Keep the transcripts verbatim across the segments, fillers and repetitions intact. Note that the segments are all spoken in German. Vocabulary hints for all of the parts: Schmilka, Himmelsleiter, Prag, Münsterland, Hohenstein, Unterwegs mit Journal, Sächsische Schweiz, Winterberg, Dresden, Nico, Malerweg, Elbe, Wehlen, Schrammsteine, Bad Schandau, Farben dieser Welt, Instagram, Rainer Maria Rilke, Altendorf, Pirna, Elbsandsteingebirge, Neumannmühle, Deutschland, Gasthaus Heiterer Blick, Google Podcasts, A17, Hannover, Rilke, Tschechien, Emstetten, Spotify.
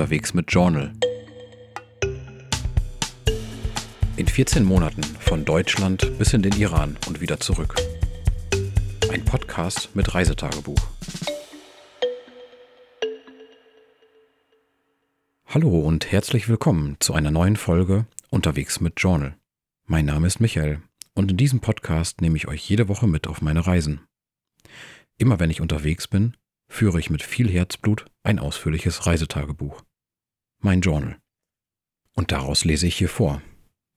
Unterwegs mit Journal. In vierzehn Monaten von Deutschland bis in den Iran und wieder zurück. Ein Podcast mit Reisetagebuch. Hallo und herzlich willkommen zu einer neuen Folge Unterwegs mit Journal. Mein Name ist Michael und in diesem Podcast nehme ich euch jede Woche mit auf meine Reisen. Immer wenn ich unterwegs bin, führe ich mit viel Herzblut ein ausführliches Reisetagebuch. Mein Journal. Und daraus lese ich hier vor.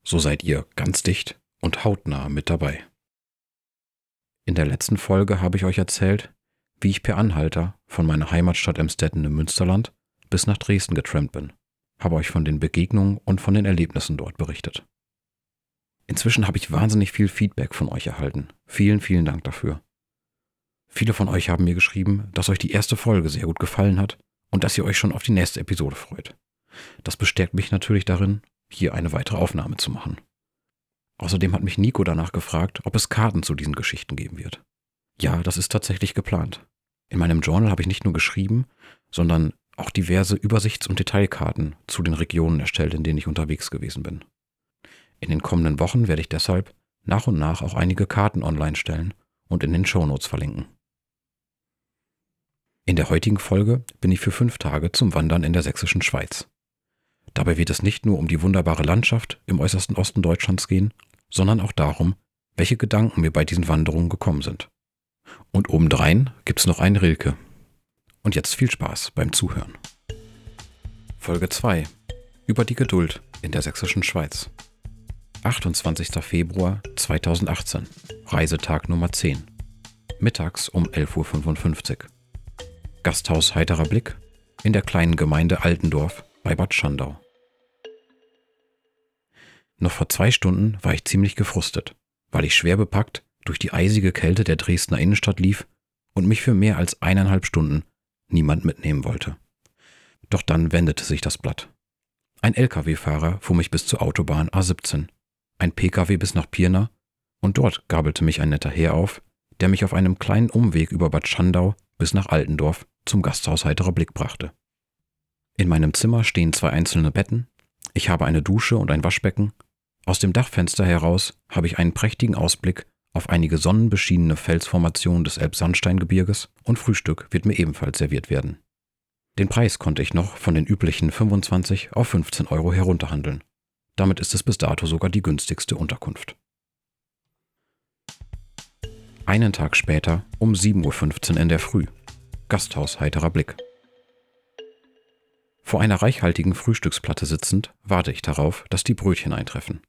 So seid ihr ganz dicht und hautnah mit dabei. In der letzten Folge habe ich euch erzählt, wie ich per Anhalter von meiner Heimatstadt Emstetten im Münsterland bis nach Dresden getrampt bin. Habe euch von den Begegnungen und von den Erlebnissen dort berichtet. Inzwischen habe ich wahnsinnig viel Feedback von euch erhalten. Vielen, vielen Dank dafür. Viele von euch haben mir geschrieben, dass euch die erste Folge sehr gut gefallen hat und dass ihr euch schon auf die nächste Episode freut. Das bestärkt mich natürlich darin, hier eine weitere Aufnahme zu machen. Außerdem hat mich Nico danach gefragt, ob es Karten zu diesen Geschichten geben wird. Ja, das ist tatsächlich geplant. In meinem Journal habe ich nicht nur geschrieben, sondern auch diverse Übersichts- und Detailkarten zu den Regionen erstellt, in denen ich unterwegs gewesen bin. In den kommenden Wochen werde ich deshalb nach und nach auch einige Karten online stellen und in den Shownotes verlinken. In der heutigen Folge bin ich für fünf Tage zum Wandern in der Sächsischen Schweiz. Dabei wird es nicht nur um die wunderbare Landschaft im äußersten Osten Deutschlands gehen, sondern auch darum, welche Gedanken mir bei diesen Wanderungen gekommen sind. Und obendrein gibt's noch einen Rilke. Und jetzt viel Spaß beim Zuhören. Folge zwei. Über die Geduld in der Sächsischen Schweiz. achtundzwanzigster Februar zweitausendachtzehn, Reisetag Nummer zehn. Mittags um elf Uhr fünfundfünfzig. Gasthaus Heiterer Blick in der kleinen Gemeinde Altendorf bei Bad Schandau. Noch vor zwei Stunden war ich ziemlich gefrustet, weil ich schwer bepackt durch die eisige Kälte der Dresdner Innenstadt lief und mich für mehr als eineinhalb Stunden niemand mitnehmen wollte. Doch dann wendete sich das Blatt. Ein L K W-Fahrer fuhr mich bis zur Autobahn A siebzehn, ein P K W bis nach Pirna und dort gabelte mich ein netter Herr auf, der mich auf einem kleinen Umweg über Bad Schandau bis nach Altendorf zum Gasthaus Heiterer Blick brachte. In meinem Zimmer stehen zwei einzelne Betten, ich habe eine Dusche und ein Waschbecken, aus dem Dachfenster heraus habe ich einen prächtigen Ausblick auf einige sonnenbeschienene Felsformationen des Elbsandsteingebirges und Frühstück wird mir ebenfalls serviert werden. Den Preis konnte ich noch von den üblichen fünfundzwanzig auf fünfzehn Euro herunterhandeln. Damit ist es bis dato sogar die günstigste Unterkunft. Einen Tag später um sieben Uhr fünfzehn in der Früh. Gasthaus Heiterer Blick. Vor einer reichhaltigen Frühstücksplatte sitzend warte ich darauf, dass die Brötchen eintreffen.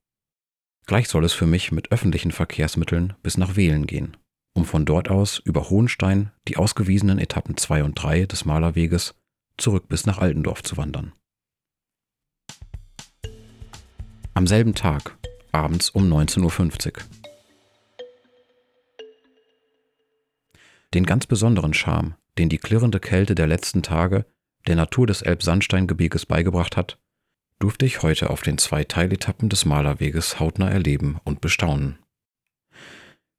Gleich soll es für mich mit öffentlichen Verkehrsmitteln bis nach Wehlen gehen, um von dort aus über Hohenstein die ausgewiesenen Etappen zwei und drei des Malerweges zurück bis nach Altendorf zu wandern. Am selben Tag, abends um neunzehn Uhr fünfzig. Den ganz besonderen Charme, den die klirrende Kälte der letzten Tage der Natur des Elbsandsteingebirges beigebracht hat, durfte ich heute auf den zwei Teiletappen des Malerweges hautnah erleben und bestaunen.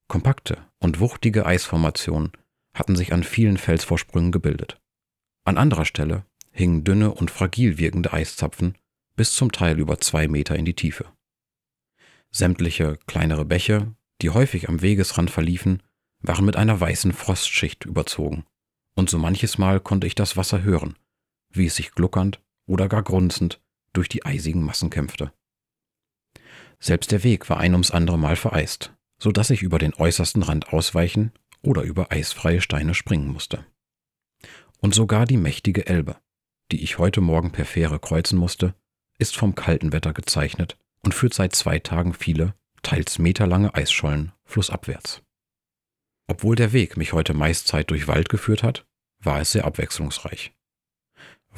Kompakte und wuchtige Eisformationen hatten sich an vielen Felsvorsprüngen gebildet. An anderer Stelle hingen dünne und fragil wirkende Eiszapfen bis zum Teil über zwei Meter in die Tiefe. Sämtliche kleinere Bäche, die häufig am Wegesrand verliefen, waren mit einer weißen Frostschicht überzogen und so manches Mal konnte ich das Wasser hören, wie es sich gluckernd oder gar grunzend durch die eisigen Massen kämpfte. Selbst der Weg war ein ums andere Mal vereist, sodass ich über den äußersten Rand ausweichen oder über eisfreie Steine springen musste. Und sogar die mächtige Elbe, die ich heute Morgen per Fähre kreuzen musste, ist vom kalten Wetter gezeichnet und führt seit zwei Tagen viele, teils meterlange Eisschollen flussabwärts. Obwohl der Weg mich heute meist Zeit durch Wald geführt hat, war es sehr abwechslungsreich.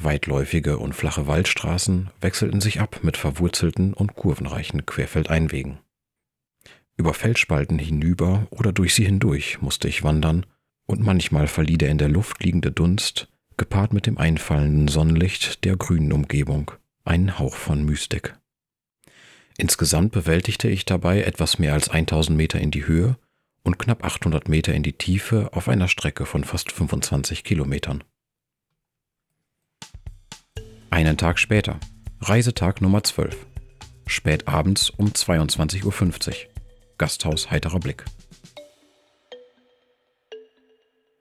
Weitläufige und flache Waldstraßen wechselten sich ab mit verwurzelten und kurvenreichen Querfeldeinwegen. Über Felsspalten hinüber oder durch sie hindurch musste ich wandern und manchmal verlieh der in der Luft liegende Dunst, gepaart mit dem einfallenden Sonnenlicht der grünen Umgebung, einen Hauch von Mystik. Insgesamt bewältigte ich dabei etwas mehr als tausend Meter in die Höhe und knapp achthundert Meter in die Tiefe auf einer Strecke von fast fünfundzwanzig Kilometern. Einen Tag später, Reisetag Nummer zwölf, spät abends um zweiundzwanzig Uhr fünfzig, Gasthaus Heiterer Blick.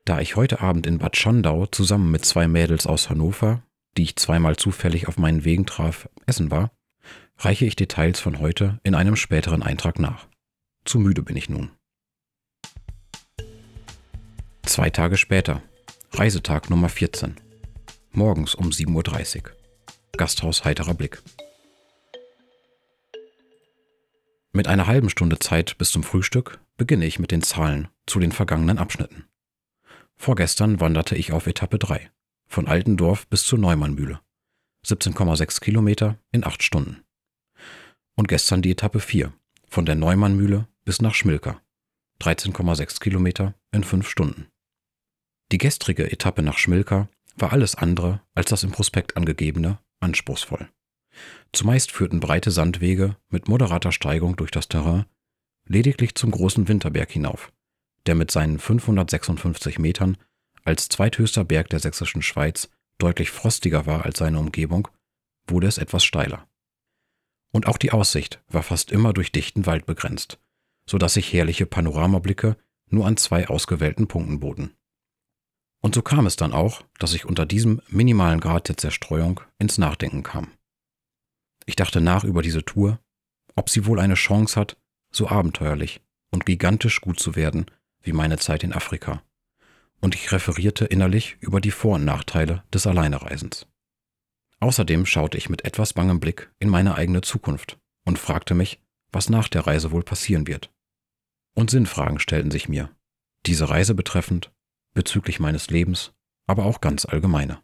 Da ich heute Abend in Bad Schandau zusammen mit zwei Mädels aus Hannover, die ich zweimal zufällig auf meinen Wegen traf, essen war, reiche ich Details von heute in einem späteren Eintrag nach. Zu müde bin ich nun. Zwei Tage später, Reisetag Nummer vierzehn, morgens um sieben Uhr dreißig, Gasthaus Heiterer Blick. Mit einer halben Stunde Zeit bis zum Frühstück beginne ich mit den Zahlen zu den vergangenen Abschnitten. Vorgestern wanderte ich auf Etappe drei, von Altendorf bis zur Neumannmühle, siebzehn Komma sechs Kilometer in acht Stunden. Und gestern die Etappe vier, von der Neumannmühle bis nach Schmilka, dreizehn Komma sechs Kilometer in fünf Stunden. Die gestrige Etappe nach Schmilka war alles andere als das im Prospekt angegebene anspruchsvoll. Zumeist führten breite Sandwege mit moderater Steigung durch das Terrain lediglich zum großen Winterberg hinauf, der mit seinen fünfhundertsechsundfünfzig Metern als zweithöchster Berg der Sächsischen Schweiz deutlich frostiger war als seine Umgebung, wurde es etwas steiler. Und auch die Aussicht war fast immer durch dichten Wald begrenzt, sodass sich herrliche Panoramablicke nur an zwei ausgewählten Punkten boten. Und so kam es dann auch, dass ich unter diesem minimalen Grad der Zerstreuung ins Nachdenken kam. Ich dachte nach über diese Tour, ob sie wohl eine Chance hat, so abenteuerlich und gigantisch gut zu werden, wie meine Zeit in Afrika, und ich referierte innerlich über die Vor- und Nachteile des Alleinereisens. Außerdem schaute ich mit etwas bangem Blick in meine eigene Zukunft und fragte mich, was nach der Reise wohl passieren wird. Und Sinnfragen stellten sich mir, diese Reise betreffend, bezüglich meines Lebens, aber auch ganz allgemeine.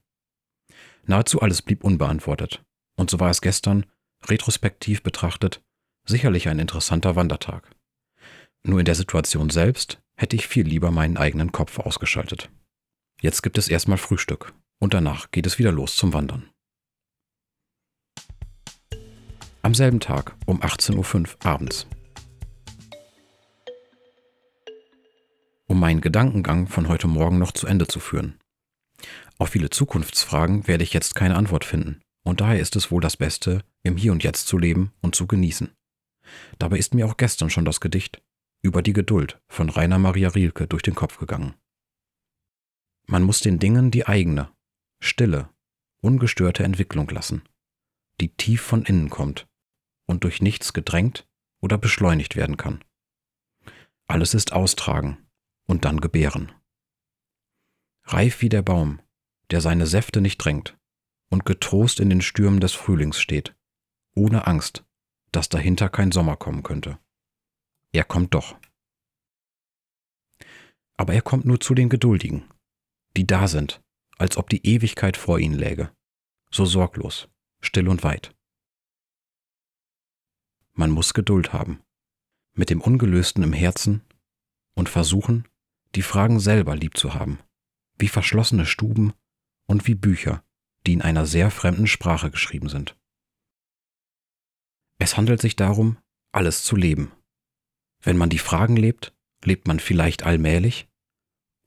Nahezu alles blieb unbeantwortet, und so war es gestern, retrospektiv betrachtet, sicherlich ein interessanter Wandertag. Nur in der Situation selbst hätte ich viel lieber meinen eigenen Kopf ausgeschaltet. Jetzt gibt es erstmal Frühstück und danach geht es wieder los zum Wandern. Am selben Tag um achtzehn Uhr fünf abends. Um meinen Gedankengang von heute Morgen noch zu Ende zu führen. Auf viele Zukunftsfragen werde ich jetzt keine Antwort finden und daher ist es wohl das Beste, im Hier und Jetzt zu leben und zu genießen. Dabei ist mir auch gestern schon das Gedicht über die Geduld von Rainer Maria Rilke durch den Kopf gegangen. Man muss den Dingen die eigene, stille, ungestörte Entwicklung lassen, die tief von innen kommt und durch nichts gedrängt oder beschleunigt werden kann. Alles ist austragen und dann gebären. Reif wie der Baum, der seine Säfte nicht drängt und getrost in den Stürmen des Frühlings steht, ohne Angst, dass dahinter kein Sommer kommen könnte. Er kommt doch. Aber er kommt nur zu den Geduldigen, die da sind, als ob die Ewigkeit vor ihnen läge, so sorglos, still und weit. Man muss Geduld haben, mit dem Ungelösten im Herzen und versuchen, die Fragen selber lieb zu haben, wie verschlossene Stuben und wie Bücher, die in einer sehr fremden Sprache geschrieben sind. Es handelt sich darum, alles zu leben. Wenn man die Fragen lebt, lebt man vielleicht allmählich,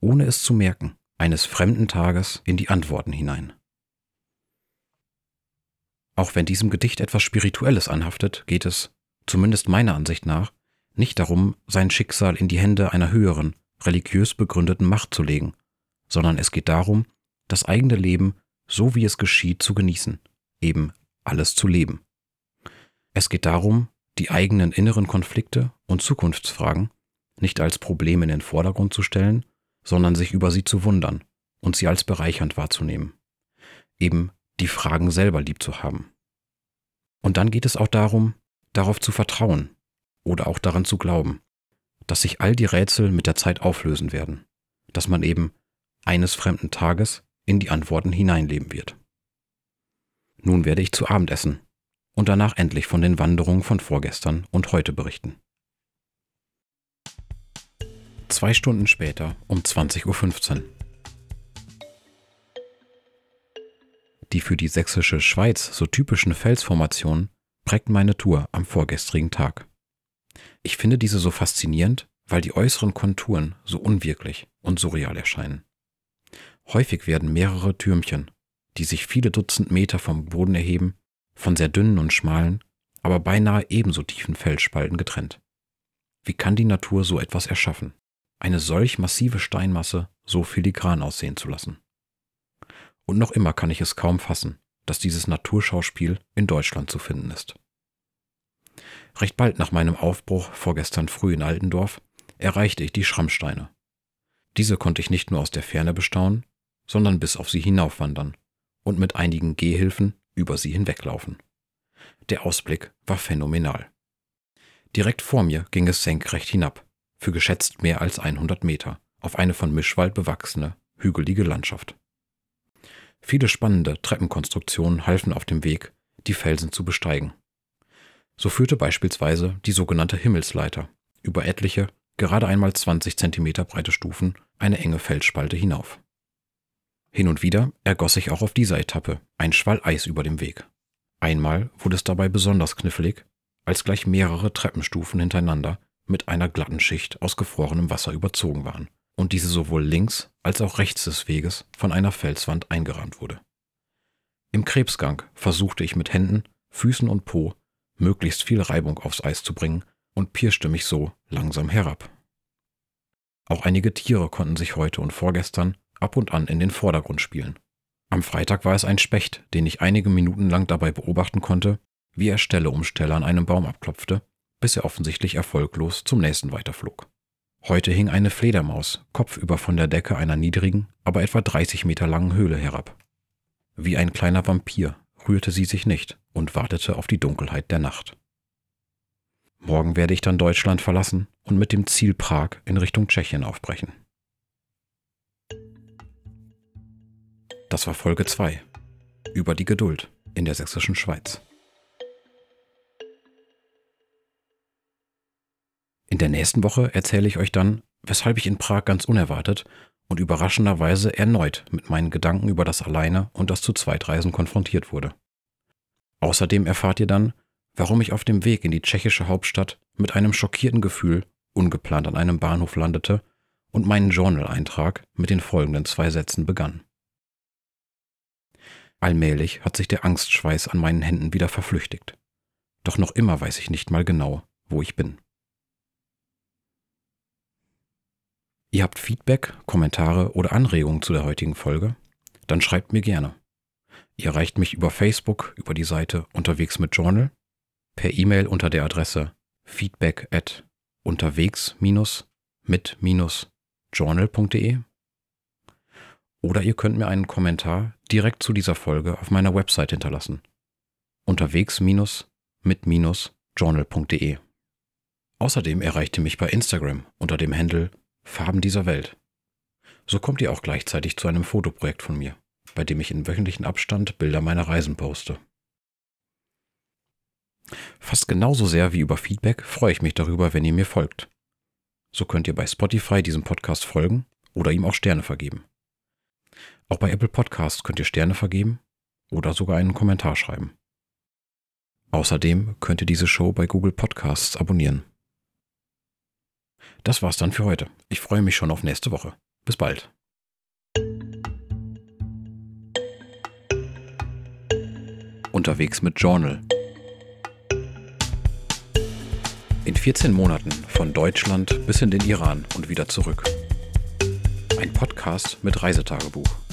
ohne es zu merken, eines fremden Tages in die Antworten hinein. Auch wenn diesem Gedicht etwas Spirituelles anhaftet, geht es, zumindest meiner Ansicht nach, nicht darum, sein Schicksal in die Hände einer höheren, religiös begründeten Macht zu legen, sondern es geht darum, das eigene Leben, so wie es geschieht, zu genießen, eben alles zu leben. Es geht darum, die eigenen inneren Konflikte und Zukunftsfragen nicht als Probleme in den Vordergrund zu stellen, sondern sich über sie zu wundern und sie als bereichernd wahrzunehmen. Eben die Fragen selber lieb zu haben. Und dann geht es auch darum, darauf zu vertrauen oder auch daran zu glauben, dass sich all die Rätsel mit der Zeit auflösen werden, dass man eben eines fremden Tages in die Antworten hineinleben wird. Nun werde ich zu Abend essen und danach endlich von den Wanderungen von vorgestern und heute berichten. Zwei Stunden später um zwanzig Uhr fünfzehn. Die für die Sächsische Schweiz so typischen Felsformationen prägten meine Tour am vorgestrigen Tag. Ich finde diese so faszinierend, weil die äußeren Konturen so unwirklich und surreal erscheinen. Häufig werden mehrere Türmchen, die sich viele Dutzend Meter vom Boden erheben, von sehr dünnen und schmalen, aber beinahe ebenso tiefen Felsspalten getrennt. Wie kann die Natur so etwas erschaffen, eine solch massive Steinmasse so filigran aussehen zu lassen? Und noch immer kann ich es kaum fassen, dass dieses Naturschauspiel in Deutschland zu finden ist. Recht bald nach meinem Aufbruch vorgestern früh in Altendorf erreichte ich die Schrammsteine. Diese konnte ich nicht nur aus der Ferne bestaunen, sondern bis auf sie hinaufwandern und mit einigen Gehhilfen über sie hinweglaufen. Der Ausblick war phänomenal. Direkt vor mir ging es senkrecht hinab, für geschätzt mehr als hundert Meter, auf eine von Mischwald bewachsene, hügelige Landschaft. Viele spannende Treppenkonstruktionen halfen auf dem Weg, die Felsen zu besteigen. So führte beispielsweise die sogenannte Himmelsleiter über etliche, gerade einmal zwanzig Zentimeter breite Stufen eine enge Felsspalte hinauf. Hin und wieder ergoss sich auch auf dieser Etappe ein Schwall Eis über dem Weg. Einmal wurde es dabei besonders knifflig, als gleich mehrere Treppenstufen hintereinander mit einer glatten Schicht aus gefrorenem Wasser überzogen waren und diese sowohl links als auch rechts des Weges von einer Felswand eingerahmt wurde. Im Krebsgang versuchte ich mit Händen, Füßen und Po möglichst viel Reibung aufs Eis zu bringen und pirschte mich so langsam herab. Auch einige Tiere konnten sich heute und vorgestern ab und an in den Vordergrund spielen. Am Freitag war es ein Specht, den ich einige Minuten lang dabei beobachten konnte, wie er Stelle um Stelle an einem Baum abklopfte, bis er offensichtlich erfolglos zum nächsten weiterflog. Heute hing eine Fledermaus kopfüber von der Decke einer niedrigen, aber etwa dreißig Meter langen Höhle herab. Wie ein kleiner Vampir rührte sie sich nicht und wartete auf die Dunkelheit der Nacht. Morgen werde ich dann Deutschland verlassen und mit dem Ziel Prag in Richtung Tschechien aufbrechen. Das war Folge zwei über die Geduld in der Sächsischen Schweiz. In der nächsten Woche erzähle ich euch dann, weshalb ich in Prag ganz unerwartet und überraschenderweise erneut mit meinen Gedanken über das Alleine- und das Zu-Zweit-Reisen konfrontiert wurde. Außerdem erfahrt ihr dann, warum ich auf dem Weg in die tschechische Hauptstadt mit einem schockierten Gefühl ungeplant an einem Bahnhof landete und meinen Journal-Eintrag mit den folgenden zwei Sätzen begann. Allmählich hat sich der Angstschweiß an meinen Händen wieder verflüchtigt. Doch noch immer weiß ich nicht mal genau, wo ich bin. Ihr habt Feedback, Kommentare oder Anregungen zu der heutigen Folge? Dann schreibt mir gerne. Ihr erreicht mich über Facebook, über die Seite Unterwegs mit Journal, per E-Mail unter der Adresse feedback at unterwegs-mit-journal.de. Oder ihr könnt mir einen Kommentar direkt zu dieser Folge auf meiner Website hinterlassen. unterwegs-mit-journal.de. Außerdem erreicht ihr mich bei Instagram unter dem Handle Farben dieser Welt. So kommt ihr auch gleichzeitig zu einem Fotoprojekt von mir, bei dem ich in wöchentlichen Abstand Bilder meiner Reisen poste. Fast genauso sehr wie über Feedback freue ich mich darüber, wenn ihr mir folgt. So könnt ihr bei Spotify diesem Podcast folgen oder ihm auch Sterne vergeben. Auch bei Apple Podcasts könnt ihr Sterne vergeben oder sogar einen Kommentar schreiben. Außerdem könnt ihr diese Show bei Google Podcasts abonnieren. Das war's dann für heute. Ich freue mich schon auf nächste Woche. Bis bald. Unterwegs mit Journal. In vierzehn Monaten von Deutschland bis in den Iran und wieder zurück. Ein Podcast mit Reisetagebuch.